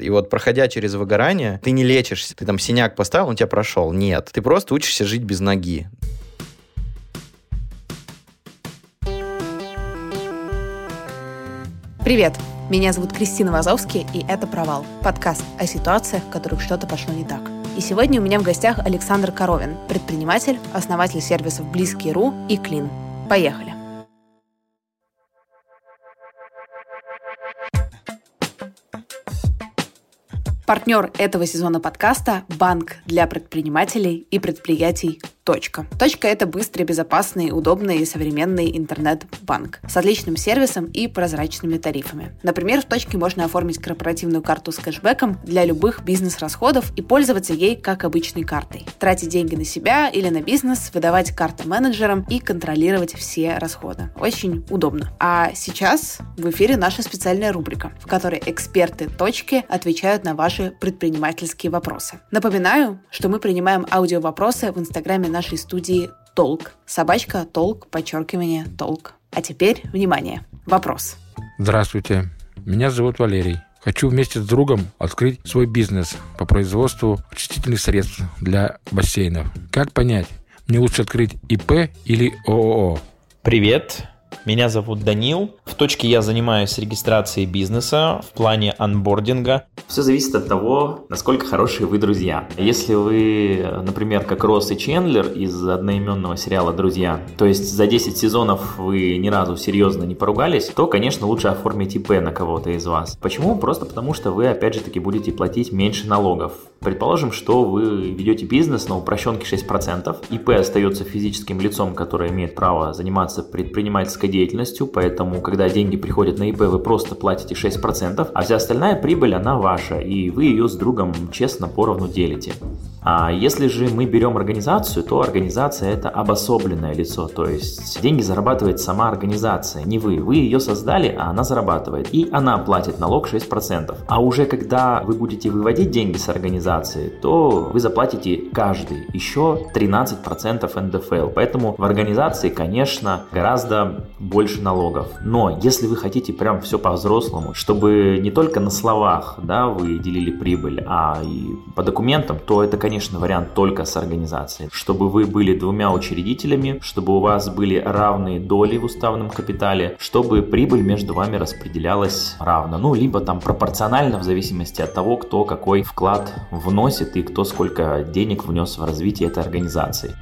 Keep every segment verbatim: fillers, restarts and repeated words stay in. И вот, проходя через выгорание, ты не лечишься. Ты там синяк поставил, он тебя прошел. Нет. Ты просто учишься жить без ноги. Привет. Меня зовут Кристина Вазовский, и это «Провал». Подкаст о ситуациях, в которых что-то пошло не так. И сегодня у меня в гостях Александр Коровин, предприниматель, основатель сервисов «Близкие.ру» и «Qlean». Поехали. Партнер этого сезона подкаста – банк для предпринимателей и предприятий «Точка». «Точка» – это быстрый, безопасный, удобный и современный интернет-банк с отличным сервисом и прозрачными тарифами. Например, в «Точке» можно оформить корпоративную карту с кэшбэком для любых бизнес-расходов и пользоваться ей как обычной картой. Тратить деньги на себя или на бизнес, выдавать карты менеджерам и контролировать все расходы. Очень удобно. А сейчас в эфире наша специальная рубрика, в которой эксперты «Точки» отвечают на ваши предпринимательские вопросы. Напоминаю, что мы принимаем аудиовопросы в инстаграме нашей студии «Толк». Собачка, толк, подчеркивание, толк. А теперь, внимание, вопрос. Здравствуйте, меня зовут Валерий. Хочу вместе с другом открыть свой бизнес по производству очистительных средств для бассейнов. Как понять, мне лучше открыть и пэ или о о о? Привет, меня зовут Данил. В «Точке» я занимаюсь регистрацией бизнеса в плане онбординга. Все зависит от того, насколько хорошие вы друзья. Если вы, например, как Росс и Чендлер из одноименного сериала «Друзья», то есть за десять сезонов вы ни разу серьезно не поругались, то, конечно, лучше оформить и пэ на кого-то из вас. Почему? Просто потому, что вы, опять же таки, будете платить меньше налогов. Предположим, что вы ведете бизнес на упрощенке шесть процентов. и пэ остается физическим лицом, которое имеет право заниматься предпринимательской деятельностью, поэтому, когда деньги приходят на и пэ, вы просто платите шесть процентов, а вся остальная прибыль, она ваша, и вы ее с другом честно поровну делите. А если же мы берем организацию, то организация – это обособленное лицо, то есть деньги зарабатывает сама организация, не вы. Вы ее создали, а она зарабатывает, и она платит налог шесть процентов. А уже когда вы будете выводить деньги с организации, то вы заплатите каждый еще тринадцать процентов эн дэ эф эл. Поэтому в организации, конечно, гораздо больше налогов. Но если вы хотите прям все по-взрослому, чтобы не только на словах, да, вы делили прибыль, а и по документам, то это, конечно, Конечно, вариант только с организацией. Чтобы вы были двумя учредителями, чтобы у вас были равные доли в уставном капитале, чтобы прибыль между вами распределялась равно. Ну, либо там пропорционально, в зависимости от того, кто какой вклад вносит и кто сколько денег внес в развитие этой организации.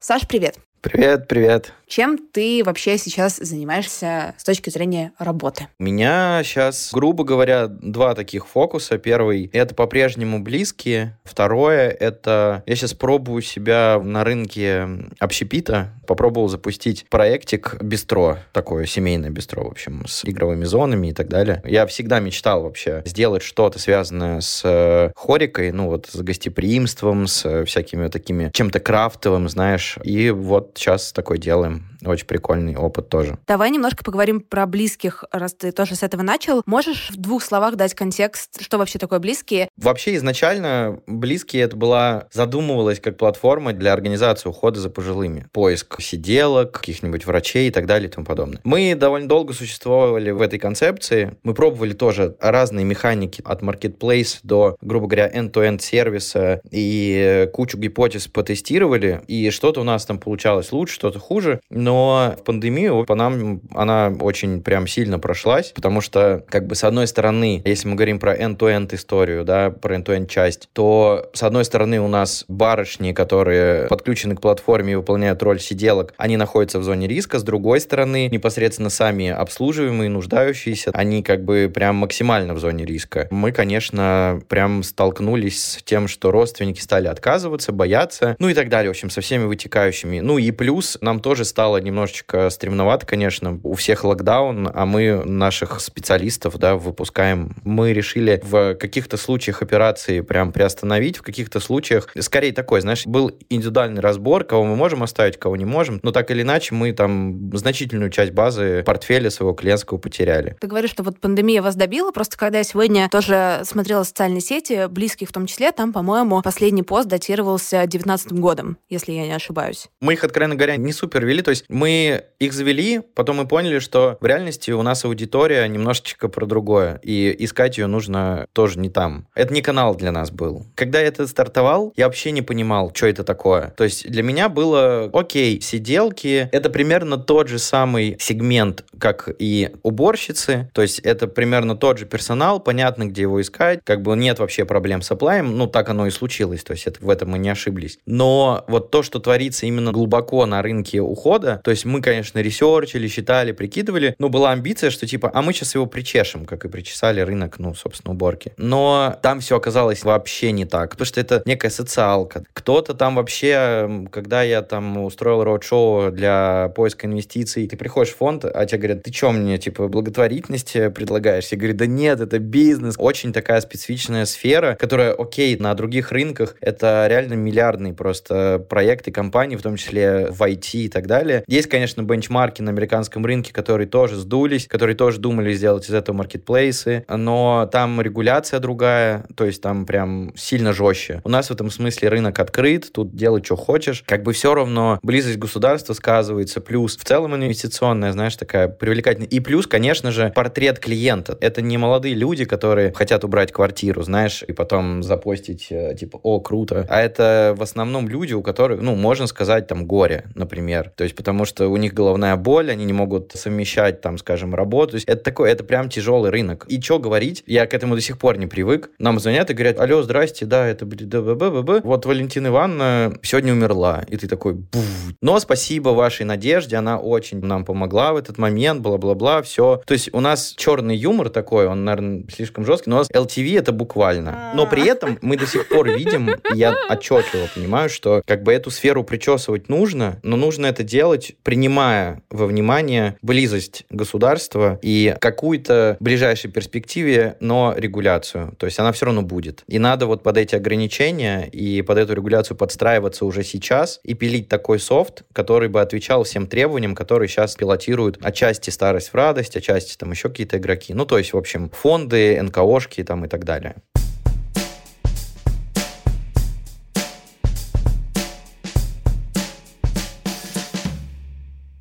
Саш, привет! Привет, привет. Чем ты вообще сейчас занимаешься с точки зрения работы? У меня сейчас, грубо говоря, два таких фокуса. Первый — это по-прежнему «Близкие». Второе — это я сейчас пробую себя на рынке общепита. Попробовал запустить проектик бистро, такое семейное бистро, в общем, с игровыми зонами и так далее. Я всегда мечтал вообще сделать что-то, связанное с хорикой, ну вот с гостеприимством, с всякими такими, чем-то крафтовым, знаешь. И вот сейчас такое делаем. Очень прикольный опыт тоже. Давай немножко поговорим про «Близких», раз ты тоже с этого начал. Можешь в двух словах дать контекст, что вообще такое «Близкие»? Вообще изначально «Близкие» это была, задумывалась как платформа для организации ухода за пожилыми. Поиск сиделок, каких-нибудь врачей и так далее и тому подобное. Мы довольно долго существовали в этой концепции. Мы пробовали тоже разные механики от marketplace до, грубо говоря, end-to-end сервиса и кучу гипотез потестировали. И что-то у нас там получалось лучше, что-то хуже. но в пандемию по нам она очень прям сильно прошлась, потому что, как бы, с одной стороны, если мы говорим про end-to-end историю, да, про end-to-end часть, то, с одной стороны, у нас барышни, которые подключены к платформе и выполняют роль сиделок, они находятся в зоне риска, с другой стороны, непосредственно сами обслуживаемые, нуждающиеся, они, как бы, прям максимально в зоне риска. Мы, конечно, прям столкнулись с тем, что родственники стали отказываться, бояться, ну и так далее, в общем, со всеми вытекающими. Ну и плюс, нам тоже стало немножечко стремновато, конечно, у всех локдаун, а мы наших специалистов, да, выпускаем. Мы решили в каких-то случаях операции прям приостановить, в каких-то случаях, скорее такой, знаешь, был индивидуальный разбор, кого мы можем оставить, кого не можем, но так или иначе мы там значительную часть базы портфеля своего клиентского потеряли. Ты говоришь, что вот пандемия вас добила, просто когда я сегодня тоже смотрела социальные сети, близкие в том числе, там, по-моему, последний пост датировался девятнадцатым годом, если я не ошибаюсь. Мы их, откровенно говоря, не супер вели, то есть мы их завели, потом мы поняли, что в реальности у нас аудитория немножечко про другое, и искать ее нужно тоже не там. Это не канал для нас был. Когда я это стартовал, я вообще не понимал, что это такое. То есть для меня было, окей, сиделки, это примерно тот же самый сегмент, как и уборщицы, то есть это примерно тот же персонал, понятно, где его искать, как бы нет вообще проблем с саплаем, ну так оно и случилось, то есть это, в этом мы не ошиблись. Но вот то, что творится именно глубоко на рынке ухода, то есть мы, конечно, ресерчили, считали, прикидывали, но была амбиция, что типа, а мы сейчас его причешем, как и причесали рынок, ну, собственно, уборки. Но там все оказалось вообще не так, потому что это некая социалка. Кто-то там вообще, когда я там устроил роуд-шоу для поиска инвестиций, ты приходишь в фонд, а тебе говорят, ты что мне, типа, благотворительность предлагаешь? Я говорю, да нет, это бизнес. Очень такая специфичная сфера, которая, окей, на других рынках это реально миллиардные просто проекты, компании, в том числе в ай ти и так далее. Есть, конечно, бенчмарки на американском рынке, которые тоже сдулись, которые тоже думали сделать из этого маркетплейсы, но там регуляция другая, то есть там прям сильно жестче. У нас в этом смысле рынок открыт, тут делай, что хочешь. Как бы все равно близость государства сказывается, плюс в целом инвестиционная, знаешь, такая привлекательная. И плюс, конечно же, портрет клиента. Это не молодые люди, которые хотят убрать квартиру, знаешь, и потом запостить, типа, о, круто. А это в основном люди, у которых, ну, можно сказать, там, горе, например. То есть потому что у них головная боль, они не могут совмещать, там, скажем, работу. То есть это такой, это прям тяжелый рынок. И что говорить? Я к этому до сих пор не привык. Нам звонят и говорят, алло, здрасте, да, это б-б-б-б-б. Вот Валентина Ивановна сегодня умерла. И ты такой, буф. Но спасибо вашей Надежде, она очень нам помогла в этот момент, бла-бла-бла, все. То есть у нас черный юмор такой, он, наверное, слишком жесткий, но у нас эл ти ви это буквально. Но при этом мы до сих пор видим, я отчетливо понимаю, что как бы эту сферу причесывать нужно, но нужно это делать, принимая во внимание близость государства и какую-то в ближайшей перспективе, но регуляцию. То есть она все равно будет. И надо вот под эти ограничения и под эту регуляцию подстраиваться уже сейчас и пилить такой софт, который бы отвечал всем требованиям, которые сейчас пилотируют отчасти «Старость в радость», отчасти там еще какие-то игроки. Ну, то есть, в общем, фонды, эн ка о-шки там и так далее.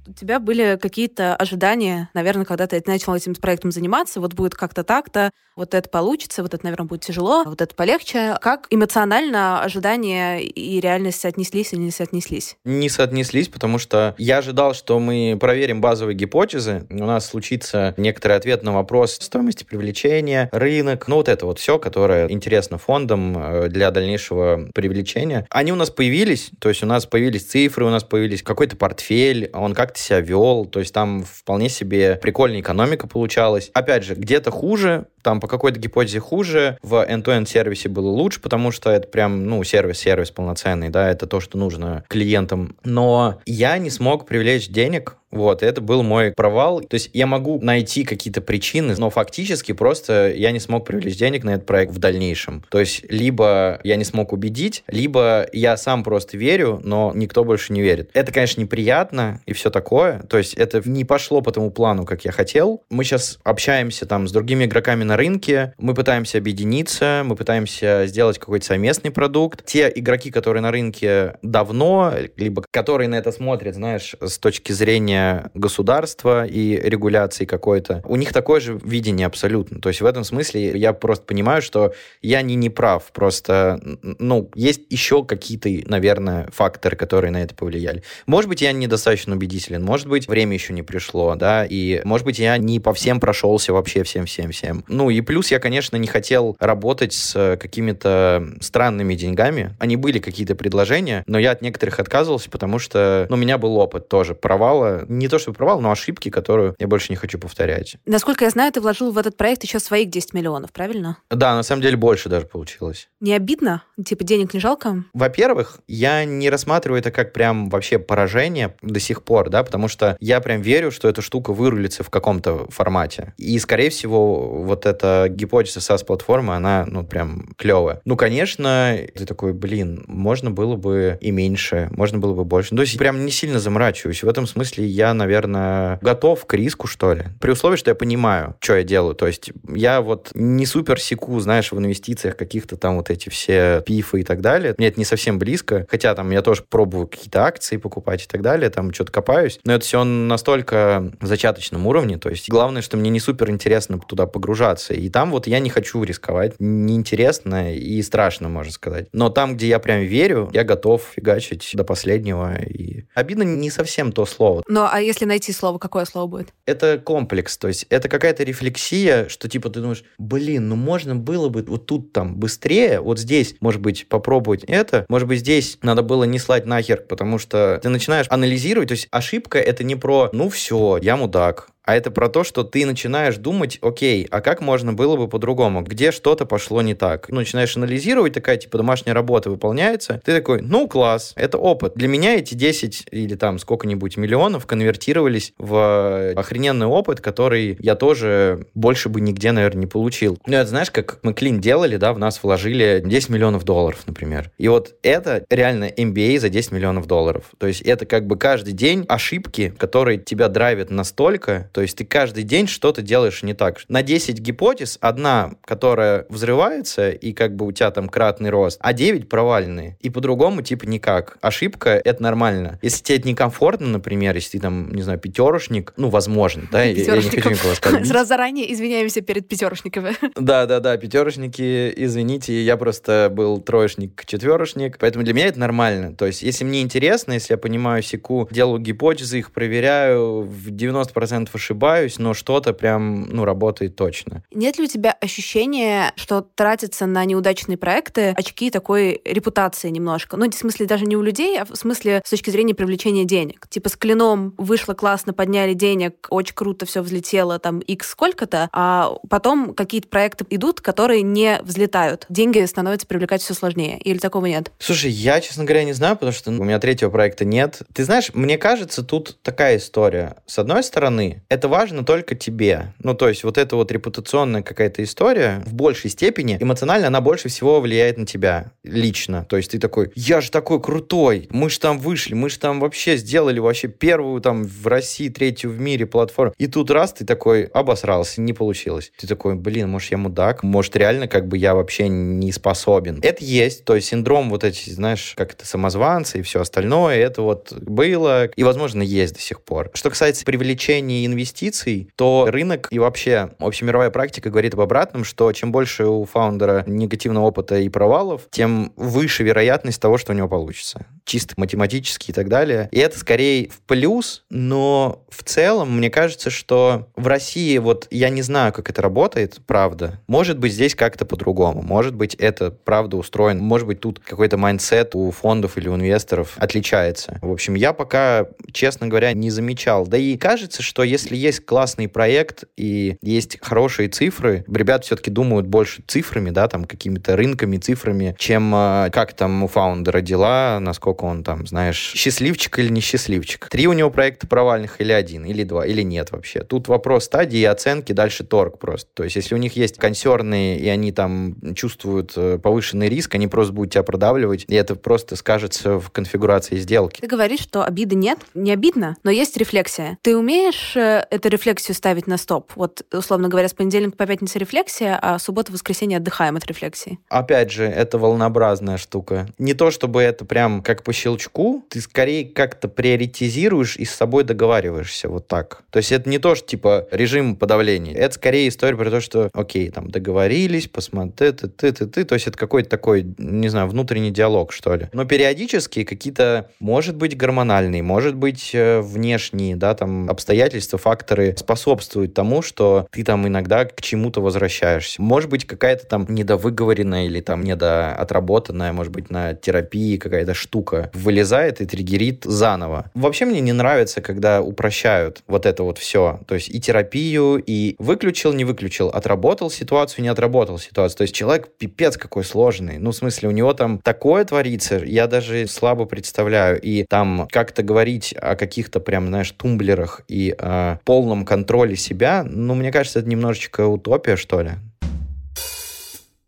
У тебя были какие-то ожидания, наверное, когда ты начал этим проектом заниматься, вот будет как-то так-то, вот это получится, вот это, наверное, будет тяжело, вот это полегче. Как эмоционально ожидания и реальность соотнеслись или не соотнеслись? Не соотнеслись, потому что я ожидал, что мы проверим базовые гипотезы, у нас случится некоторый ответ на вопрос стоимости привлечения, рынок, ну вот это вот все, которое интересно фондам для дальнейшего привлечения. Они у нас появились, то есть у нас появились цифры, у нас появились какой-то портфель, он как-то себя вел, то есть там вполне себе прикольная экономика получалась. Опять же, где-то хуже, там по какой-то гипотезе хуже, в end-to-end сервисе было лучше, потому что это прям, ну, сервис-сервис полноценный, да, это то, что нужно клиентам. Но я не смог привлечь денег. Вот, это был мой провал. То есть я могу найти какие-то причины, но фактически просто я не смог привлечь денег на этот проект в дальнейшем. То есть либо я не смог убедить, либо я сам просто верю, но никто больше не верит. Это, конечно, неприятно и все такое. То есть это не пошло по тому плану, как я хотел. Мы сейчас общаемся там с другими игроками на на рынке, мы пытаемся объединиться, мы пытаемся сделать какой-то совместный продукт. Те игроки, которые на рынке давно, либо которые на это смотрят, знаешь, с точки зрения государства и регуляции какой-то, у них такое же видение абсолютно. То есть в этом смысле я просто понимаю, что я не неправ, просто, ну, есть еще какие-то, наверное, факторы, которые на это повлияли. Может быть, я недостаточно убедителен, может быть, время еще не пришло, да, и, может быть, я не по всем прошелся вообще всем-всем-всем. Ну, и плюс я, конечно, не хотел работать с какими-то странными деньгами. Они были какие-то предложения, но я от некоторых отказывался, потому что, ну, у меня был опыт тоже провала. Не то, что провал, но ошибки, которую я больше не хочу повторять. Насколько я знаю, ты вложил в этот проект еще своих десять миллионов, правильно? Да, на самом деле больше даже получилось. Не обидно? Типа денег не жалко? Во-первых, я не рассматриваю это как прям вообще поражение до сих пор, да, потому что я прям верю, что эта штука вырулится в каком-то формате. И, скорее всего, вот эта гипотеза SaaS-платформы, она, ну, прям клевая. Ну, конечно, ты такой, блин, можно было бы и меньше, можно было бы больше. То есть прям не сильно заморачиваюсь. В этом смысле я, наверное, готов к риску, что ли. При условии, что я понимаю, что я делаю. То есть я вот не супер секу, знаешь, в инвестициях каких-то там вот эти все пифы и так далее. Мне это не совсем близко. Хотя там я тоже пробую какие-то акции покупать и так далее, там что-то копаюсь. Но это все настолько в зачаточном уровне. То есть главное, что мне не супер интересно туда погружаться. И там вот я не хочу рисковать. Неинтересно и страшно, можно сказать. Но там, где я прям верю, я готов фигачить до последнего. И обидно не совсем то слово. Ну, а если найти слово, какое слово будет? Это комплекс. То есть это какая-то рефлексия, что типа ты думаешь, блин, ну можно было бы вот тут там быстрее, вот здесь, может быть, попробовать это, может быть, здесь надо было не слать нахер, потому что ты начинаешь анализировать. То есть ошибка — это не про «ну все, я мудак», а это про то, что ты начинаешь думать, окей, а как можно было бы по-другому? Где что-то пошло не так? Ну, начинаешь анализировать, такая, типа, домашняя работа выполняется. Ты такой, ну, класс, это опыт. Для меня эти десять или там сколько-нибудь миллионов конвертировались в охрененный опыт, который я тоже больше бы нигде, наверное, не получил. Ну, это знаешь, как мы Qlean делали, да, в нас вложили десять миллионов долларов, например. И вот это реально эм би эй за десять миллионов долларов. То есть это как бы каждый день ошибки, которые тебя драйвят настолько... То есть ты каждый день что-то делаешь не так. На десять гипотез одна, которая взрывается, и как бы у тебя там кратный рост, а девять провальные. И по-другому типа никак. Ошибка — это нормально. Если тебе это некомфортно, например, если ты там, не знаю, пятерочник, ну, возможно, да? Я, я не хочу никого оскорбить. Сразу заранее извиняемся перед пятерочниками. Да-да-да, пятерочники, извините, я просто был троечник-четверочник, поэтому для меня это нормально. То есть если мне интересно, если я понимаю, секу, делаю гипотезы, их проверяю, в девяносто процентов ошибаюсь, но что-то прям, ну, работает точно. Нет ли у тебя ощущения, что тратятся на неудачные проекты очки такой репутации немножко? Ну, в смысле даже не у людей, а в смысле с точки зрения привлечения денег. Типа с Qlean вышло классно, подняли денег, очень круто все взлетело, там, x сколько-то, а потом какие-то проекты идут, которые не взлетают. Деньги становятся привлекать все сложнее. Или такого нет? Слушай, я, честно говоря, не знаю, потому что у меня третьего проекта нет. Ты знаешь, мне кажется, тут такая история. С одной стороны, это важно только тебе. Ну, то есть вот эта вот репутационная какая-то история в большей степени, эмоционально она больше всего влияет на тебя лично. То есть ты такой, я же такой крутой, мы же там вышли, мы же там вообще сделали вообще первую там в России, третью в мире платформу. И тут раз ты такой обосрался, не получилось. Ты такой, блин, может я мудак, может реально как бы я вообще не способен. Это есть, то есть синдром вот эти, знаешь, как это самозванцы и все остальное, это вот было и, возможно, есть до сих пор. Что касается привлечения инвестиций, то рынок и вообще общемировая практика говорит об обратном, что чем больше у фаундера негативного опыта и провалов, тем выше вероятность того, что у него получится. Чисто математически и так далее. И это скорее в плюс, но в целом, мне кажется, что в России, вот я не знаю, как это работает, правда. Может быть, здесь как-то по-другому. Может быть, это правда устроено. Может быть, тут какой-то майндсет у фондов или у инвесторов отличается. В общем, я пока, честно говоря, не замечал. Да и кажется, что если есть классный проект и есть хорошие цифры, ребят все-таки думают больше цифрами, да, там, какими-то рынками, цифрами, чем как там у фаундера дела, насколько он там, знаешь, счастливчик или не счастливчик. Три у него проекта провальных или один, или два, или нет вообще. Тут вопрос стадии и оценки, дальше торг просто. То есть если у них есть консерны, и они там чувствуют повышенный риск, они просто будут тебя продавливать, и это просто скажется в конфигурации сделки. Ты говоришь, что обиды нет, не обидно, но есть рефлексия. Ты умеешь надо эту рефлексию ставить на стоп? Вот, условно говоря, с понедельника по пятницу рефлексия, а суббота-воскресенье отдыхаем от рефлексии. Опять же, это волнообразная штука. Не то, чтобы это прям как по щелчку, ты скорее как-то приоритизируешь и с собой договариваешься вот так. То есть это не то, что типа режим подавления. Это скорее история про то, что окей, там договорились, посмотри, ты, ты, ты, ты. То есть это какой-то такой, не знаю, внутренний диалог, что ли. Но периодически какие-то, может быть, гормональные, может быть, внешние, да, там, обстоятельства, факторы способствуют тому, что ты там иногда к чему-то возвращаешься. Может быть, какая-то там недовыговоренная или там недоотработанная, может быть, на терапии какая-то штука вылезает и триггерит заново. Вообще мне не нравится, когда упрощают вот это вот все. То есть и терапию, и выключил, не выключил, отработал ситуацию, не отработал ситуацию. То есть человек пипец какой сложный. Ну, в смысле, у него там такое творится, я даже слабо представляю. И там как-то говорить о каких-то прям, знаешь, тумблерах и о полном контроле себя, ну, мне кажется, это немножечко утопия, что ли.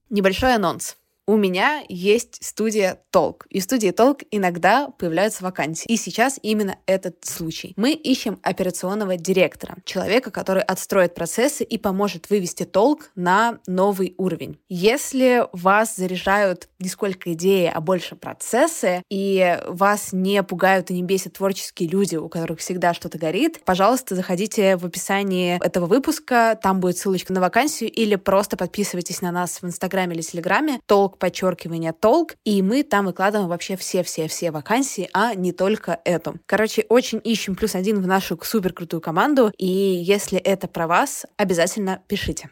Небольшой анонс. У меня есть студия «Толк». И в студии «Толк» иногда появляются вакансии. И сейчас именно этот случай. Мы ищем операционного директора, человека, который отстроит процессы и поможет вывести «Толк» на новый уровень. Если вас заряжают не сколько идеи, а больше процессы, и вас не пугают и не бесят творческие люди, у которых всегда что-то горит, пожалуйста, заходите в описании этого выпуска, там будет ссылочка на вакансию, или просто подписывайтесь на нас в Инстаграме или Телеграме «Толк», подчеркивание «Толк», и мы там выкладываем вообще все-все-все вакансии, а не только эту. Короче, очень ищем плюс один в нашу суперкрутую команду, и если это про вас, обязательно пишите.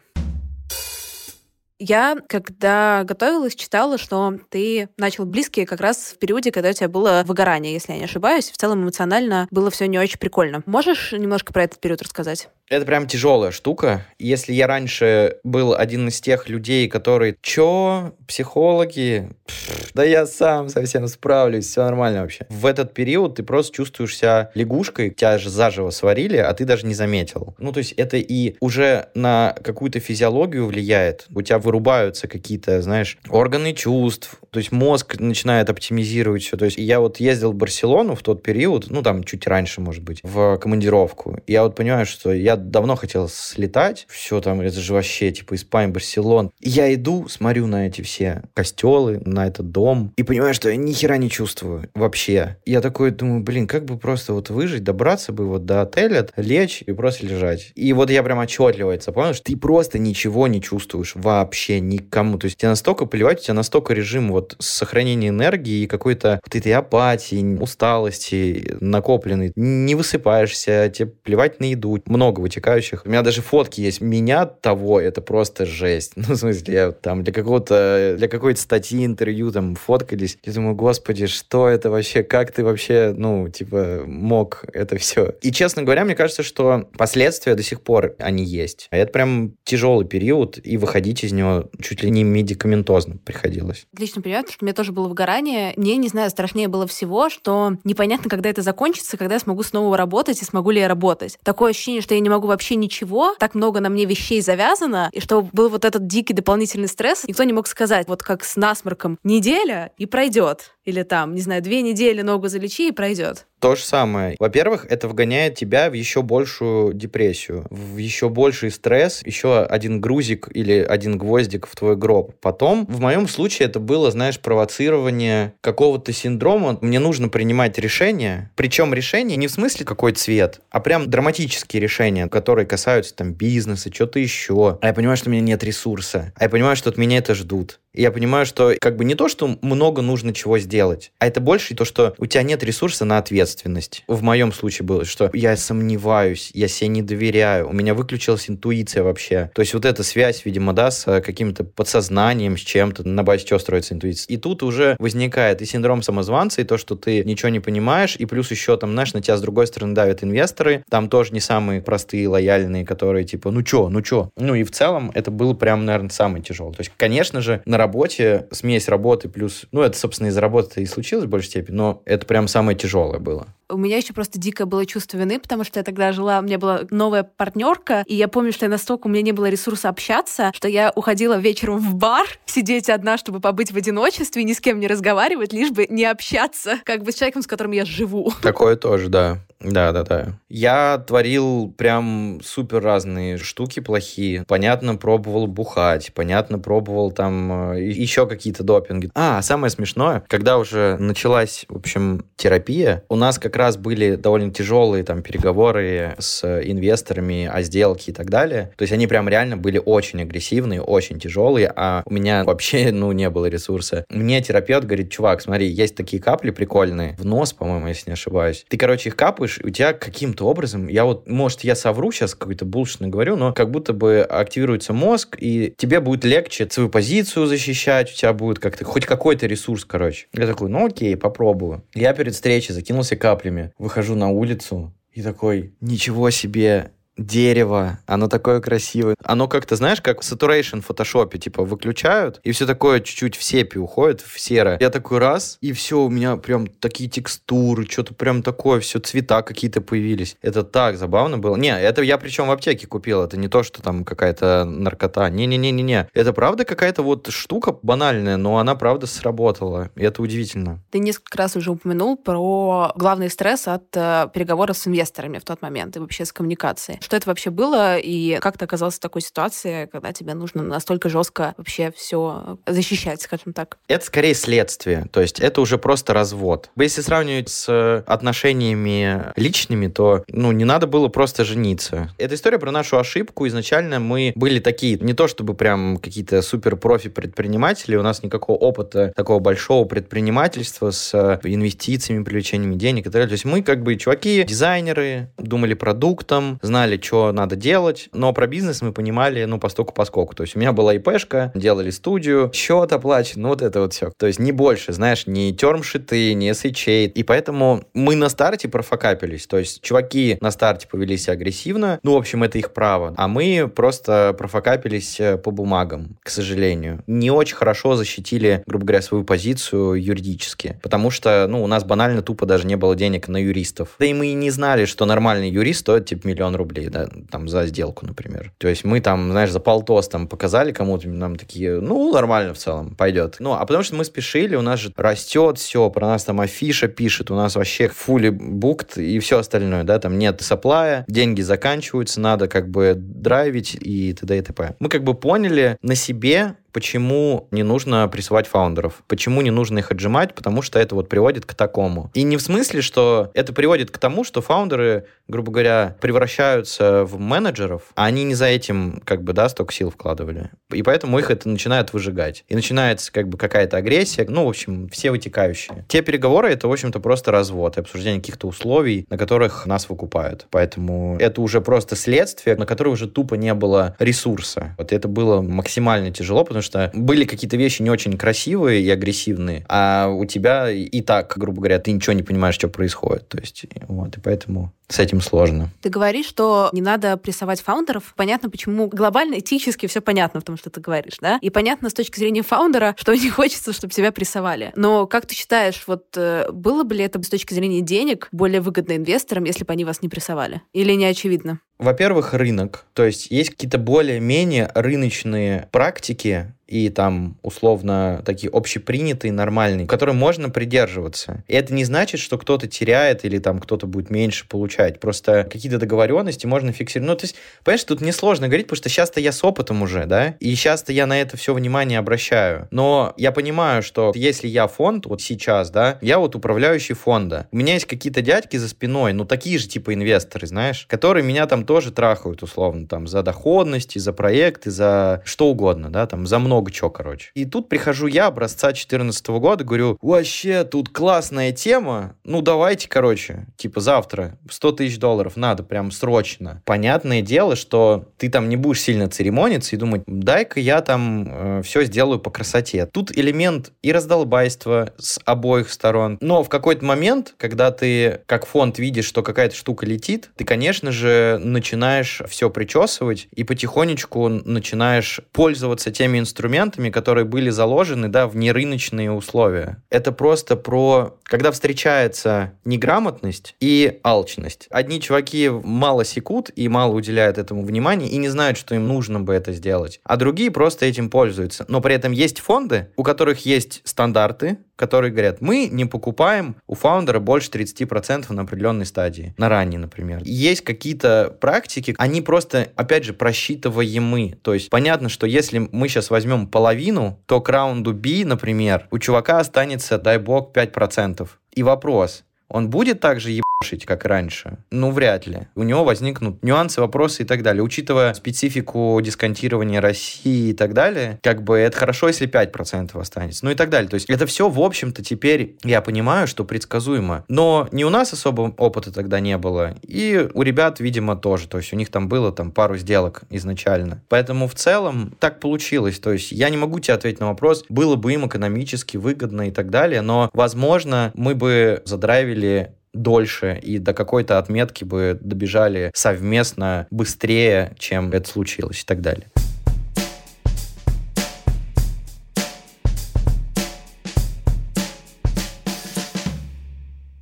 Я, когда готовилась, читала, что ты начал «Близкие» как раз в периоде, когда у тебя было выгорание, если я не ошибаюсь. В целом эмоционально было все не очень прикольно. Можешь немножко про этот период рассказать? Это прям тяжелая штука. Если я раньше был один из тех людей, которые «Чё? Психологи? Пфф, да я сам совсем справлюсь, все нормально вообще». В этот период ты просто чувствуешь себя лягушкой, тебя же заживо сварили, а ты даже не заметил. Ну, то есть это и уже на какую-то физиологию влияет. У тебя вырубаются какие-то, знаешь, органы чувств, то есть мозг начинает оптимизировать все. То есть я вот ездил в Барселону в тот период, ну там чуть раньше, может быть, в командировку. Я вот понимаю, что я давно хотел слетать, все там, это же вообще типа Испания, Барселона. Я иду, смотрю на эти все костелы, на этот дом, и понимаю, что я ни хера не чувствую вообще. Я такой думаю, блин, как бы просто вот выжить, добраться бы вот до отеля, лечь и просто лежать. И вот я прям отчетливо это понял, что ты просто ничего не чувствуешь вообще. Вообще никому. То есть тебе настолько плевать, у тебя настолько режим вот сохранения энергии и какой-то вот этой апатии, усталости накопленной. Не высыпаешься, тебе плевать на еду. Много вытекающих. У меня даже фотки есть. Меня того, это просто жесть. Ну, в смысле, я там для какого-то, для какой-то статьи, интервью там фоткались. Я думаю, господи, что это вообще? Как ты вообще, ну, типа, мог это все? И, честно говоря, мне кажется, что последствия до сих пор, они есть. А это прям тяжелый период, и выходить из него чуть ли не медикаментозно приходилось. Отлично понимаю, потому что у меня тоже было выгорание. Мне, не знаю, страшнее было всего, что непонятно, когда это закончится, когда я смогу снова работать и смогу ли я работать. Такое ощущение, что я не могу вообще ничего, так много на мне вещей завязано, и что был вот этот дикий дополнительный стресс. Никто не мог сказать, вот как с насморком, неделя и пройдет. Или там, не знаю, две недели ногу залечи и пройдет. То же самое. Во-первых, это вгоняет тебя в еще большую депрессию, в еще больший стресс, еще один грузик или один гвоздик в твой гроб. Потом, в моем случае, это было, знаешь, провоцирование какого-то синдрома. Мне нужно принимать решения, причем решения не в смысле какой цвет, а прям драматические решения, которые касаются там бизнеса, что-то еще. А я понимаю, что у меня нет ресурса, а я понимаю, что от меня это ждут. И я понимаю, что как бы не то, что много нужно чего сделать, а это больше то, что у тебя нет ресурса на ответственность. В моем случае было, что я сомневаюсь, я себе не доверяю, у меня выключилась интуиция вообще. То есть вот эта связь, видимо, да, с каким-то подсознанием, с чем-то, на базе чего строится интуиция. И тут уже возникает и синдром самозванца, и то, что ты ничего не понимаешь, и плюс еще там, знаешь, на тебя с другой стороны давят инвесторы, там тоже не самые простые, лояльные, которые типа, ну чё, ну чё. Ну и в целом это было прям, наверное, самое тяжелое. То есть, конечно же, на работе, смесь работы плюс, ну, это, собственно, из работы и случилось в большей степени, но это прям самое тяжелое было. у меня еще просто дикое было чувство вины, потому что я тогда жила, у меня была новая партнерка, и я помню, что я настолько, у меня не было ресурса общаться, что я уходила вечером в бар, сидеть одна, чтобы побыть в одиночестве, ни с кем не разговаривать, лишь бы не общаться, как бы с человеком, с которым я живу. Такое тоже, да. Да-да-да. Я творил прям супер разные штуки плохие. Понятно, пробовал бухать, понятно, пробовал там еще какие-то допинги. А, самое смешное, когда уже началась, в общем, терапия, у нас как раз были довольно тяжелые там переговоры с инвесторами о сделке и так далее. То есть они прям реально были очень агрессивные, очень тяжелые, а у меня вообще, ну, не было ресурса. Мне терапевт говорит: чувак, смотри, есть такие капли прикольные, в нос, по-моему, если не ошибаюсь. Ты, короче, их капаешь, у тебя каким-то образом, я вот, может, я совру сейчас, какой-то булшит наговорю, но как будто бы активируется мозг, и тебе будет легче свою позицию защищать, у тебя будет как-то хоть какой-то ресурс, короче. Я такой, ну окей, попробую. Я перед встречей закинулся каплями, выхожу на улицу и такой, ничего себе, дерево, оно такое красивое. Оно как-то, знаешь, как в saturation в фотошопе, типа, выключают, и все такое чуть-чуть в сепи уходит, в серое. Я такой раз, и все, у меня прям такие текстуры, что-то прям такое, все, цвета какие-то появились. Это так забавно было. Не, это я причем в аптеке купил, это не то, что там какая-то наркота. Не-не-не-не-не. Это правда какая-то вот штука банальная, но она правда сработала, и это удивительно. Ты несколько раз уже упомянул про главный стресс от э, переговоров с инвесторами в тот момент и вообще с коммуникацией. Что это вообще было, и как ты оказался в такой ситуации, когда тебе нужно настолько жестко вообще все защищать, скажем так? Это скорее следствие, то есть это уже просто развод. Если сравнивать с отношениями личными, то ну, не надо было просто жениться. Это история про нашу ошибку. Изначально мы были такие, не то чтобы прям какие-то супер-профи предприниматели, у нас никакого опыта такого большого предпринимательства с инвестициями, привлечениями денег и так далее. То есть мы как бы чуваки, дизайнеры, думали продуктом, знали, что надо делать, но про бизнес мы понимали, ну, постольку-поскольку. То есть у меня была ИПшка, делали студию, счет оплачен, ну, вот это вот все. То есть не больше, знаешь, ни термшиты, ни эс эйч эй. И поэтому мы на старте профокапились. То есть чуваки на старте повели себя агрессивно, ну, в общем, это их право. А мы просто профокапились по бумагам, к сожалению. Не очень хорошо защитили, грубо говоря, свою позицию юридически, потому что, ну, у нас банально тупо даже не было денег на юристов. Да и мы не знали, что нормальный юрист стоит, типа, миллион рублей. Да, там за сделку, например. То есть мы там, знаешь, за полтос там показали кому-то, нам такие, ну, нормально в целом, пойдет. Ну, а потому что мы спешили, у нас же растет все, про нас там афиша пишет, у нас вообще фули букт и все остальное, да, там нет саплая, деньги заканчиваются, надо как бы драйвить и т.д. и т.п. Мы как бы поняли на себе, почему не нужно прессовать фаундеров, почему не нужно их отжимать, потому что это вот приводит к такому. И не в смысле, что это приводит к тому, что фаундеры, грубо говоря, превращаются в менеджеров, а они не за этим, как бы, да, столько сил вкладывали. И поэтому их это начинает выжигать. И начинается, как бы, какая-то агрессия, ну, в общем, все вытекающие. Те переговоры — это, в общем-то, просто развод и обсуждение каких-то условий, на которых нас выкупают. Поэтому это уже просто следствие, на которое уже тупо не было ресурса. Вот это было максимально тяжело, потому что что были какие-то вещи не очень красивые и агрессивные, а у тебя и так, грубо говоря, ты ничего не понимаешь, что происходит. То есть, вот, и поэтому с этим сложно. Ты говоришь, что не надо прессовать фаундеров. Понятно, почему глобально, этически все понятно в том, что ты говоришь, да? И понятно с точки зрения фаундера, что не хочется, чтобы тебя прессовали. Но как ты считаешь, вот было бы ли это с точки зрения денег более выгодно инвесторам, если бы они вас не прессовали? Или не очевидно? Во-первых, рынок. То есть есть какие-то более-менее рыночные практики, и там, условно, такие общепринятые, нормальные, которым можно придерживаться. И это не значит, что кто-то теряет или там кто-то будет меньше получать. Просто какие-то договоренности можно фиксировать. Ну, то есть, понимаешь, тут несложно говорить, потому что сейчас-то я с опытом уже, да, и сейчас-то я на это все внимание обращаю. Но я понимаю, что если я фонд, вот сейчас, да, я вот управляющий фонда. У меня есть какие-то дядьки за спиной, ну, такие же типа инвесторы, знаешь, которые меня там тоже трахают, условно, там, за доходности, за проекты, за что угодно, да, там, за много много чего, короче. И тут прихожу я, образца четырнадцатого года, говорю, вообще, тут классная тема, ну, давайте, короче, типа, завтра сто тысяч долларов надо, прям срочно. Понятное дело, что ты там не будешь сильно церемониться и думать, дай-ка я там э, все сделаю по красоте. Тут элемент и раздолбайства с обоих сторон. Но в какой-то момент, когда ты, как фонд, видишь, что какая-то штука летит, ты, конечно же, начинаешь все причесывать и потихонечку начинаешь пользоваться теми инструментами, инструментами, которые были заложены, да, в нерыночные условия. Это просто про... Когда встречается неграмотность и алчность. Одни чуваки мало секут и мало уделяют этому внимания и не знают, что им нужно бы это сделать. А другие просто этим пользуются. Но при этом есть фонды, у которых есть стандарты, которые говорят, мы не покупаем у фаундера больше тридцать процентов на определенной стадии, на ранней, например. Есть какие-то практики, они просто, опять же, просчитываемы. То есть понятно, что если мы сейчас возьмем половину, то к раунду B, например, у чувака останется, дай бог, пять процентов. И вопрос, он будет также ебать? Как раньше? Ну, вряд ли. У него возникнут нюансы, вопросы и так далее. Учитывая специфику дисконтирования России и так далее, как бы это хорошо, если пять процентов останется. Ну и так далее. То есть это все, в общем-то, теперь я понимаю, что предсказуемо. Но ни у нас особо опыта тогда не было, и у ребят, видимо, тоже. То есть у них там было там пару сделок изначально. Поэтому в целом так получилось. То есть я не могу тебе ответить на вопрос, было бы им экономически выгодно и так далее, но, возможно, мы бы задрайвили дольше и до какой-то отметки бы добежали совместно быстрее, чем это случилось и так далее.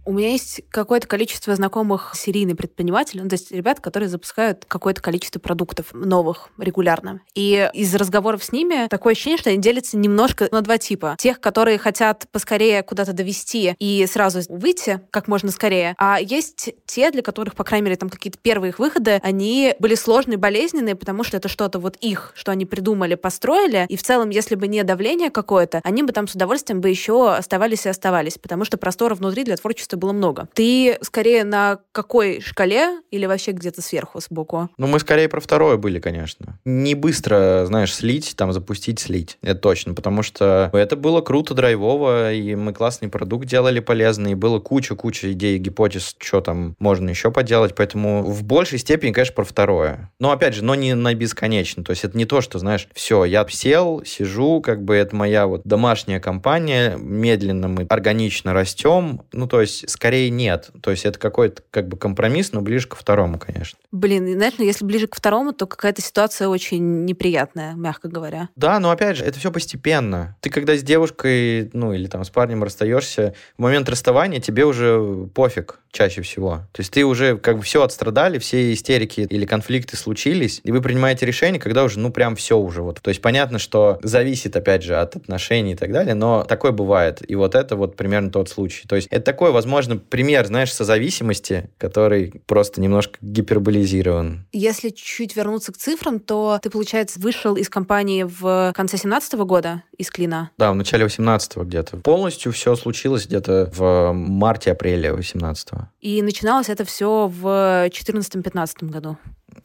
У меня есть какое-то количество знакомых серийных предпринимателей, ну, то есть ребят, которые запускают какое-то количество продуктов новых регулярно. И из разговоров с ними такое ощущение, что они делятся немножко на два типа. Тех, которые хотят поскорее куда-то довести и сразу выйти как можно скорее. А есть те, для которых, по крайней мере, там какие-то первые их выходы, они были сложные, болезненные, потому что это что-то вот их, что они придумали, построили. И в целом, если бы не давление какое-то, они бы там с удовольствием бы еще оставались и оставались, потому что простора внутри для творчества было много. Ты скорее на какой шкале или вообще где-то сверху, сбоку? Ну, мы скорее про второе были, конечно. Не быстро, знаешь, слить, там, запустить, слить. Это точно, потому что это было круто, драйвово, и мы классный продукт делали полезный, и было куча-куча идей, гипотез, что там можно еще поделать, поэтому в большей степени, конечно, про второе. Но, опять же, но не на бесконечно, то есть это не то, что, знаешь, все, я сел, сижу, как бы это моя вот домашняя компания, медленно мы органично растем, ну, то есть скорее нет. То есть это какой-то как бы компромисс, но ближе ко второму, конечно. Блин, знаешь, если ближе к второму, то какая-то ситуация очень неприятная, мягко говоря. Да, но опять же, это все постепенно. Ты когда с девушкой, ну или там с парнем расстаешься, в момент расставания тебе уже пофиг чаще всего. То есть ты уже как бы все отстрадали, все истерики или конфликты случились, и вы принимаете решение, когда уже ну прям все уже вот. То есть понятно, что зависит опять же от отношений и так далее, но такое бывает. И вот это вот примерно тот случай. То есть это такое, возможно, пример, знаешь, созависимости, который просто немножко гиперболизирован. Если чуть вернуться к цифрам, то ты, получается, вышел из компании в конце семнадцатого года, из Qlean? Да, в начале восемнадцатого где-то. Полностью все случилось где-то в марте-апреле восемнадцатого. И начиналось это все в четырнадцатом-пятнадцатом году?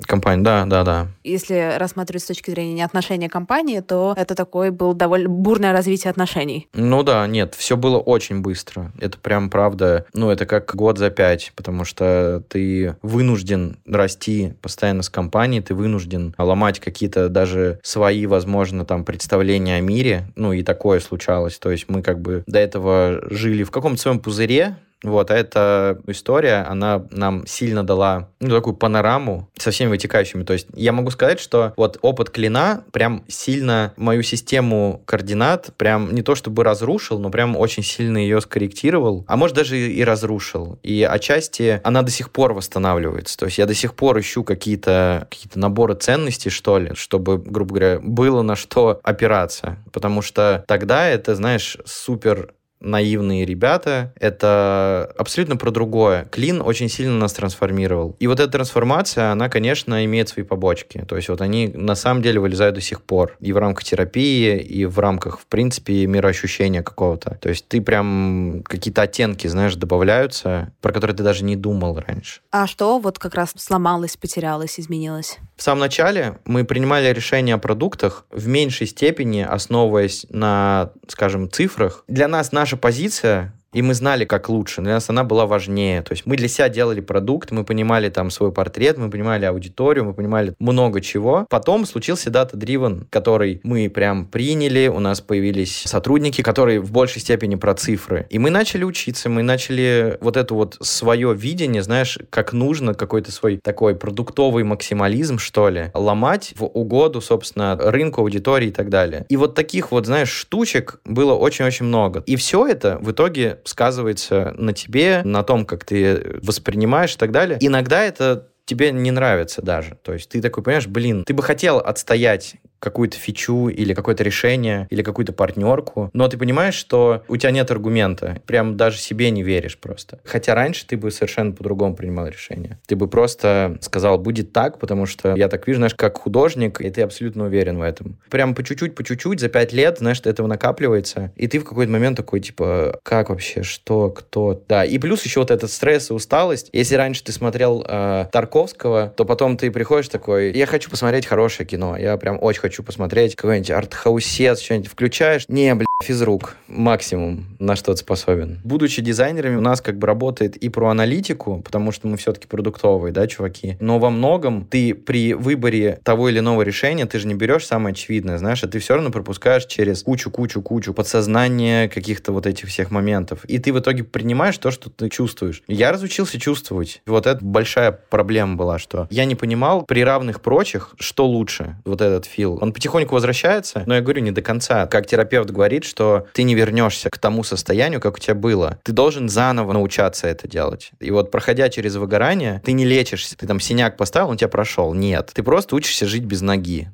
Компания, да, да, да. Если рассматривать с точки зрения не отношения компании, то это такое было довольно бурное развитие отношений. Ну да, нет, все было очень быстро. Это прям правда, ну это как год за пять, потому что ты вынужден расти постоянно с компанией, ты вынужден ломать какие-то даже свои, возможно, там представления о мире, ну и такое случалось. То есть мы как бы до этого жили в каком-то своем пузыре. Вот, а эта история, она нам сильно дала, ну, такую панораму со всеми вытекающими. То есть я могу сказать, что вот опыт Qlean прям сильно мою систему координат прям не то чтобы разрушил, но прям очень сильно ее скорректировал, а может даже и разрушил. И отчасти она до сих пор восстанавливается. То есть я до сих пор ищу какие-то, какие-то наборы ценностей, что ли, чтобы, грубо говоря, было на что опираться. Потому что тогда это, знаешь, супер... наивные ребята, это абсолютно про другое. Qlean очень сильно нас трансформировал. И вот эта трансформация, она, конечно, имеет свои побочки. То есть вот они на самом деле вылезают до сих пор. И в рамках терапии, и в рамках, в принципе, мироощущения какого-то. То есть ты прям какие-то оттенки, знаешь, добавляются, про которые ты даже не думал раньше. А что вот как раз сломалось, потерялось, изменилось? В самом начале мы принимали решения о продуктах в меньшей степени, основываясь на, скажем, цифрах. Для нас наш Наша позиция И мы знали, как лучше, но для нас она была важнее. То есть мы для себя делали продукт, мы понимали там свой портрет, мы понимали аудиторию, мы понимали много чего. Потом случился дата-дривен, который мы прям приняли, у нас появились сотрудники, которые в большей степени про цифры. И мы начали учиться, мы начали вот это вот свое видение, знаешь, как нужно, какой-то свой такой продуктовый максимализм, что ли, ломать в угоду, собственно, рынку, аудитории и так далее. И вот таких вот, знаешь, штучек было очень-очень много. И все это в итоге сказывается на тебе, на том, как ты воспринимаешь и так далее. Иногда это тебе не нравится даже. То есть ты такой, понимаешь, блин, ты бы хотел отстоять какую-то фичу или какое-то решение, или какую-то партнерку, но ты понимаешь, что у тебя нет аргумента. Прям даже себе не веришь просто. Хотя раньше ты бы совершенно по-другому принимал решение. Ты бы просто сказал, будет так, потому что я так вижу, знаешь, как художник, и ты абсолютно уверен в этом. Прям по чуть-чуть, по чуть-чуть, за пять лет, знаешь, этого накапливается, и ты в какой-то момент такой, типа, как вообще, что, кто? Да, и плюс еще вот этот стресс и усталость. Если раньше ты смотрел э, Тарковского, то потом ты приходишь такой, я хочу посмотреть хорошее кино, я прям очень хочу хочу посмотреть какой-нибудь арт-хаусец, что-нибудь включаешь. Не, блядь, физрук. Максимум на что-то способен. Будучи дизайнерами, у нас как бы работает и про аналитику, потому что мы все-таки продуктовые, да, чуваки. Но во многом ты при выборе того или иного решения, ты же не берешь самое очевидное, знаешь, а ты все равно пропускаешь через кучу-кучу-кучу подсознания каких-то вот этих всех моментов. И ты в итоге принимаешь то, что ты чувствуешь. Я разучился чувствовать. Вот это большая проблема была, что я не понимал при равных прочих, что лучше. Вот этот фил. Он потихоньку возвращается, но я говорю, не до конца. Как терапевт говорит, что ты не вернешься к тому состоянию, как у тебя было. Ты должен заново научаться это делать. И вот проходя через выгорание, ты не лечишься. Ты там синяк поставил, он тебя прошел. Нет. Ты просто учишься жить без ноги.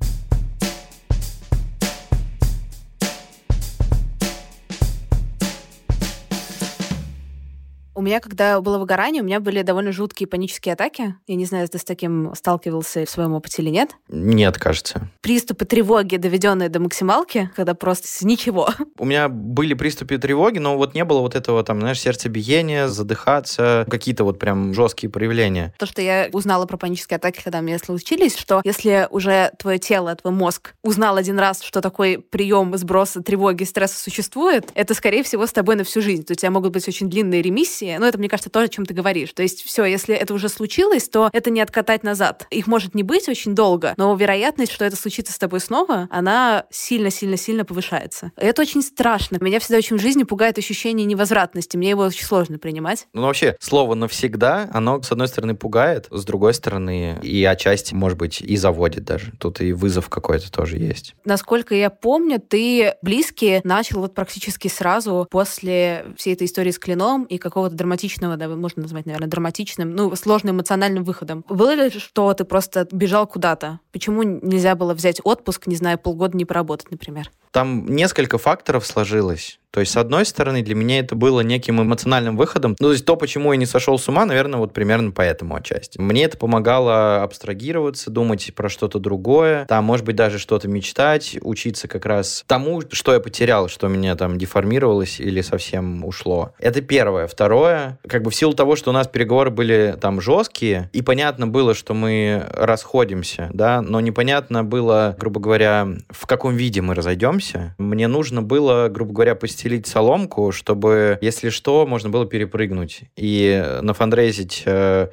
У меня, когда было выгорание, у меня были довольно жуткие панические атаки. Я не знаю, ты с таким сталкивался в своем опыте или нет? Нет, кажется. Приступы тревоги, доведенные до максималки, когда просто с ничего. У меня были приступы тревоги, но вот не было вот этого, там, знаешь, сердцебиения, задыхаться, какие-то вот прям жесткие проявления. То, что я узнала про панические атаки, когда у меня случились, что если уже твое тело, твой мозг узнал один раз, что такой прием сброса тревоги и стресса существует, это, скорее всего, с тобой на всю жизнь. То есть у тебя могут быть очень длинные ремиссии, но это, мне кажется, то, о чем ты говоришь. То есть все, если это уже случилось, то это не откатать назад. Их может не быть очень долго, но вероятность, что это случится с тобой снова, она сильно-сильно-сильно повышается. И это очень страшно. Меня всегда очень в жизни пугает ощущение невозвратности. Мне его очень сложно принимать. Ну, вообще, слово «навсегда», оно, с одной стороны, пугает, с другой стороны, и отчасти, может быть, и заводит даже. Тут и вызов какой-то тоже есть. Насколько я помню, ты «Близкие» начал вот практически сразу после всей этой истории с Qlean и какого-то драматичного, да, можно назвать, наверное, драматичным, ну, сложным эмоциональным выходом. Было ли, что ты просто бежал куда-то? Почему нельзя было взять отпуск, не знаю, полгода не поработать, например? Там несколько факторов сложилось. То есть, с одной стороны, для меня это было неким эмоциональным выходом. Ну, то есть, то, почему я не сошел с ума, наверное, вот примерно поэтому отчасти. Мне это помогало абстрагироваться, думать про что-то другое, там, может быть, даже что-то мечтать, учиться как раз тому, что я потерял, что меня там деформировалось или совсем ушло. Это первое. Второе, как бы в силу того, что у нас переговоры были там жесткие, и понятно было, что мы расходимся, да, но непонятно было, грубо говоря, в каком виде мы разойдемся. Мне нужно было, грубо говоря, постепенно соломку, чтобы, если что, можно было перепрыгнуть и нафандрейзить,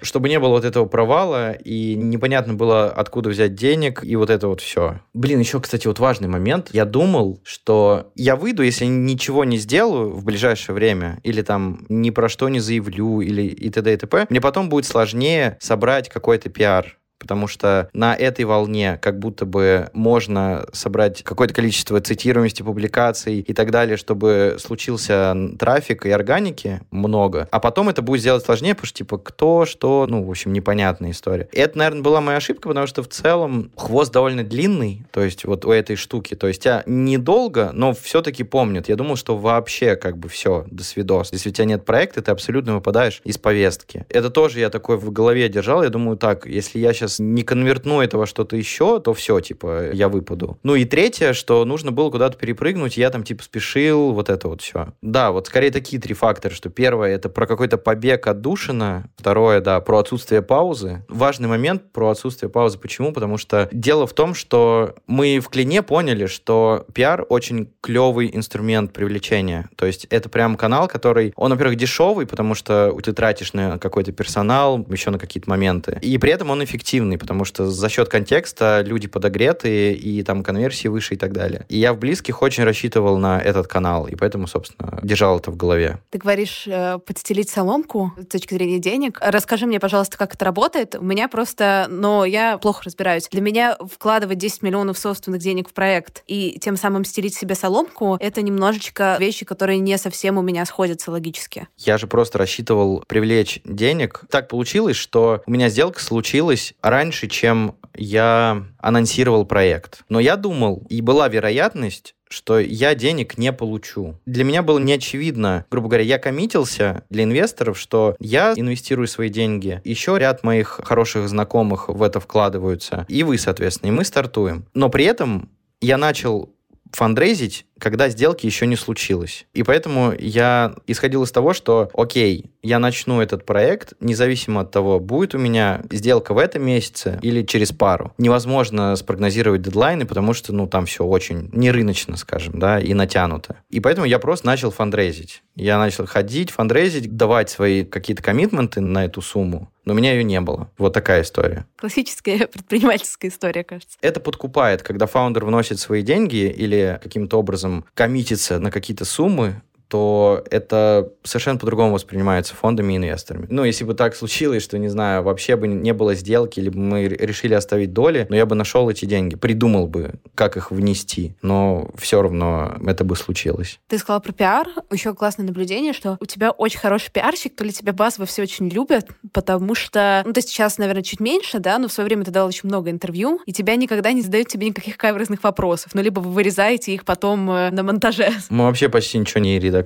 чтобы не было вот этого провала, и непонятно было, откуда взять денег, и вот это вот все. Блин, еще, кстати, вот важный момент. Я думал, что я выйду, если ничего не сделаю в ближайшее время, или там ни про что не заявлю, или и т.д. и т.п., мне потом будет сложнее собрать какой-то пиар. Потому что на этой волне как будто бы можно собрать какое-то количество цитируемости, публикаций и так далее, чтобы случился трафик и органики много. А потом это будет сделать сложнее, потому что типа кто, что, ну, в общем, непонятная история. Это, наверное, была моя ошибка, потому что в целом хвост довольно длинный, то есть вот у этой штуки. То есть тебя недолго, но все-таки помнят. Я думал, что вообще как бы все, досвидос. Если у тебя нет проекта, ты абсолютно выпадаешь из повестки. Это тоже я такой в голове держал. Я думаю, так, если я сейчас сейчас не конвертну этого что-то еще, то все, типа, я выпаду. Ну и третье, что нужно было куда-то перепрыгнуть, я там, типа, спешил, вот это вот все. Да, вот скорее такие три фактора, что первое, это про какой-то побег отдушина, второе, да, про отсутствие паузы. Важный момент про отсутствие паузы. Почему? Потому что дело в том, что мы в Qlean поняли, что пиар очень клевый инструмент привлечения. То есть это прям канал, который, он, во-первых, дешевый, потому что ты тратишь на какой-то персонал, еще на какие-то моменты. И при этом он эффективный, потому что за счет контекста люди подогреты, и там конверсии выше и так далее. И я в Близких очень рассчитывал на этот канал, и поэтому, собственно, держал это в голове. Ты говоришь, подстелить соломку с точки зрения денег. Расскажи мне, пожалуйста, как это работает. У меня просто, но я плохо разбираюсь. Для меня вкладывать десять миллионов собственных денег в проект и тем самым стелить себе соломку, это немножечко вещи, которые не совсем у меня сходятся логически. Я же просто рассчитывал привлечь денег. Так получилось, что у меня сделка случилась раньше, чем я анонсировал проект. Но я думал, и была вероятность, что я денег не получу. Для меня было неочевидно. Грубо говоря, я коммитился для инвесторов, что я инвестирую свои деньги. Еще ряд моих хороших знакомых в это вкладываются. И вы, соответственно, и мы стартуем. Но при этом я начал фандрейзить, когда сделки еще не случилось. И поэтому я исходил из того, что, окей, я начну этот проект, независимо от того, будет у меня сделка в этом месяце или через пару. Невозможно спрогнозировать дедлайны, потому что, ну, там все очень нерыночно, скажем, да, и натянуто. И поэтому я просто начал фандрейзить. Я начал ходить, фандрейзить, давать свои какие-то коммитменты на эту сумму, но у меня ее не было. Вот такая история. Классическая предпринимательская история, кажется. Это подкупает, когда фаундер вносит свои деньги или каким-то образом коммитится на какие-то суммы, то это совершенно по-другому воспринимается фондами и инвесторами. Ну, если бы так случилось, что, не знаю, вообще бы не было сделки, либо мы решили оставить доли, но я бы нашел эти деньги, придумал бы, как их внести, но все равно это бы случилось. Ты сказала про пиар. Еще классное наблюдение, что у тебя очень хороший пиарщик, то ли тебя базово все очень любят, потому что, ну, ты сейчас, наверное, чуть меньше, да, но в свое время ты дал очень много интервью, и тебя никогда не задают тебе никаких каверзных вопросов, ну, либо вы вырезаете их потом на монтаже. Мы вообще почти ничего не редактируем.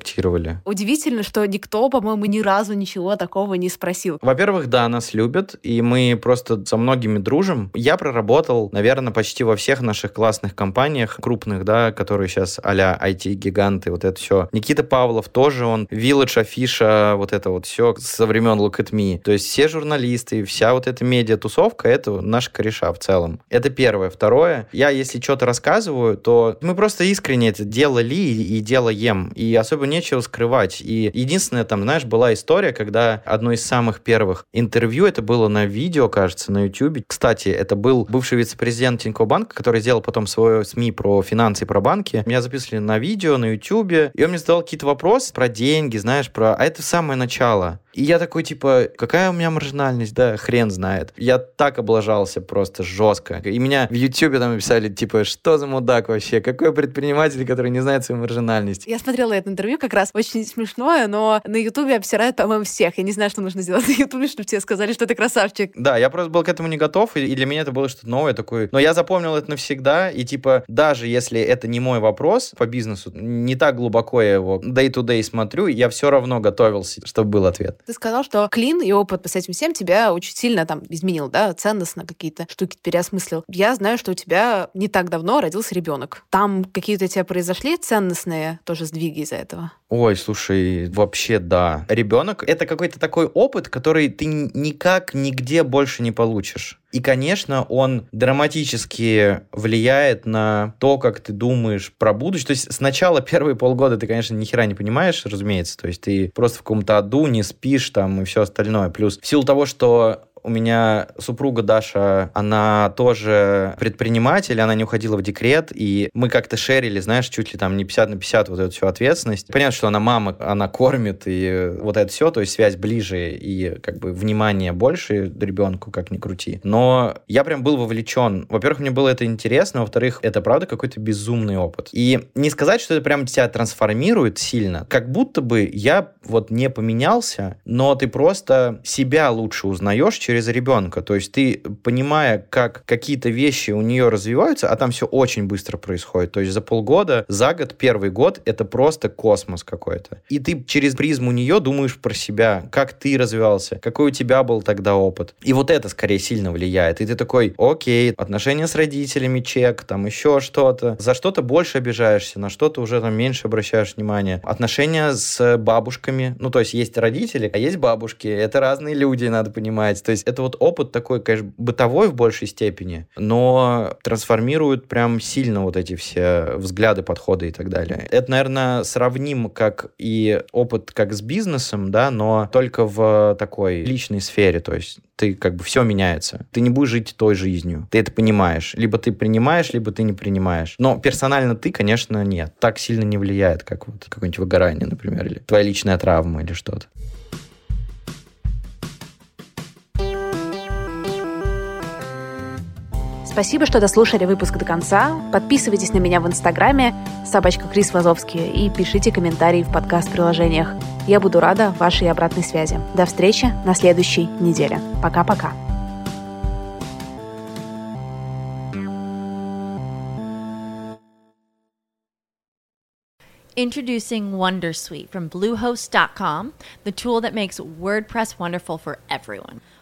Удивительно, что никто, по-моему, ни разу ничего такого не спросил. Во-первых, да, нас любят, и мы просто со многими дружим. Я проработал, наверное, почти во всех наших классных компаниях, крупных, да, которые сейчас а-ля ай ти-гиганты, вот это все. Никита Павлов тоже, он, Village, Афиша, вот это вот все со времен Look at Me. То есть все журналисты, вся вот эта медиа-тусовка, это наши кореша в целом. Это первое. Второе, я, если что-то рассказываю, то мы просто искренне это делали и делаем, и особенно нечего скрывать. И единственная там, знаешь, была история, когда одно из самых первых интервью, это было на видео, кажется, на Ютьюбе. Кстати, это был бывший вице-президент Тинькофф Банка, который сделал потом свое СМИ про финансы и про банки. Меня записывали на видео, на Ютьюбе, и он мне задал какие-то вопросы про деньги, знаешь, про... А это самое начало. И я такой, типа, какая у меня маржинальность, да, хрен знает. Я так облажался просто жестко. И меня в Ютьюбе там писали, типа, что за мудак вообще? Какой предприниматель, который не знает свою маржинальность? Я смотрела это интервью, как раз очень смешное, но на Ютубе обсирают, по-моему, всех. Я не знаю, что нужно сделать на Ютубе, чтобы тебе сказали, что ты красавчик. Да, я просто был к этому не готов, и для меня это было что-то новое такое. Но я запомнил это навсегда, и, типа, даже если это не мой вопрос по бизнесу, не так глубоко я его day-to-day смотрю, я все равно готовился, чтобы был ответ. Ты сказал, что Qlean и опыт по этим всем тебя очень сильно там изменил, да, ценностно какие-то штуки переосмыслил. Я знаю, что у тебя не так давно родился ребенок. Там какие-то у тебя произошли ценностные тоже сдвиги из-за этого? Ой, слушай, вообще да. Ребенок — это какой-то такой опыт, который ты никак нигде больше не получишь. И, конечно, он драматически влияет на то, как ты думаешь про будущее. То есть сначала первые полгода ты, конечно, ни хера не понимаешь, разумеется. То есть ты просто в каком-то аду, не спишь там и все остальное. Плюс в силу того, что... У меня супруга Даша, она тоже предприниматель, она не уходила в декрет, и мы как-то шерили, знаешь, чуть ли там не пятьдесят на пятьдесят вот эту всю ответственность. Понятно, что она мама, она кормит, и вот это все, то есть связь ближе, и как бы внимание больше ребенку, как ни крути. Но я прям был вовлечен. Во-первых, мне было это интересно, во-вторых, это правда какой-то безумный опыт. И не сказать, что это прям тебя трансформирует сильно, как будто бы я вот не поменялся, но ты просто себя лучше узнаешь через через ребенка. То есть ты, понимая, как какие-то вещи у нее развиваются, а там все очень быстро происходит. То есть за полгода, за год, первый год это просто космос какой-то. И ты через призму нее думаешь про себя, как ты развивался, какой у тебя был тогда опыт. И вот это скорее сильно влияет. И ты такой, окей, отношения с родителями, чек, там еще что-то. За что-то больше обижаешься, на что-то уже там меньше обращаешь внимание. Отношения с бабушками. Ну, то есть есть родители, а есть бабушки. Это разные люди, надо понимать. То есть это вот опыт такой, конечно, бытовой в большей степени, но трансформирует прям сильно вот эти все взгляды, подходы и так далее. Это, наверное, сравним как и опыт как с бизнесом, да, но только в такой личной сфере. То есть ты как бы все меняется. Ты не будешь жить той жизнью. Ты это понимаешь. Либо ты принимаешь, либо ты не принимаешь. Но персонально ты, конечно, нет. Так сильно не влияет, как вот какое-нибудь выгорание, например, или твоя личная травма или что-то. Спасибо, что дослушали выпуск до конца. Подписывайтесь на меня в Инстаграме собачка Крис Вазовский и пишите комментарии в подкаст-приложениях. Я буду рада вашей обратной связи. До встречи на следующей неделе. Пока-пока. Introducing Wondersuite from Bluehost dot com, the tool that makes WordPress wonderful for everyone.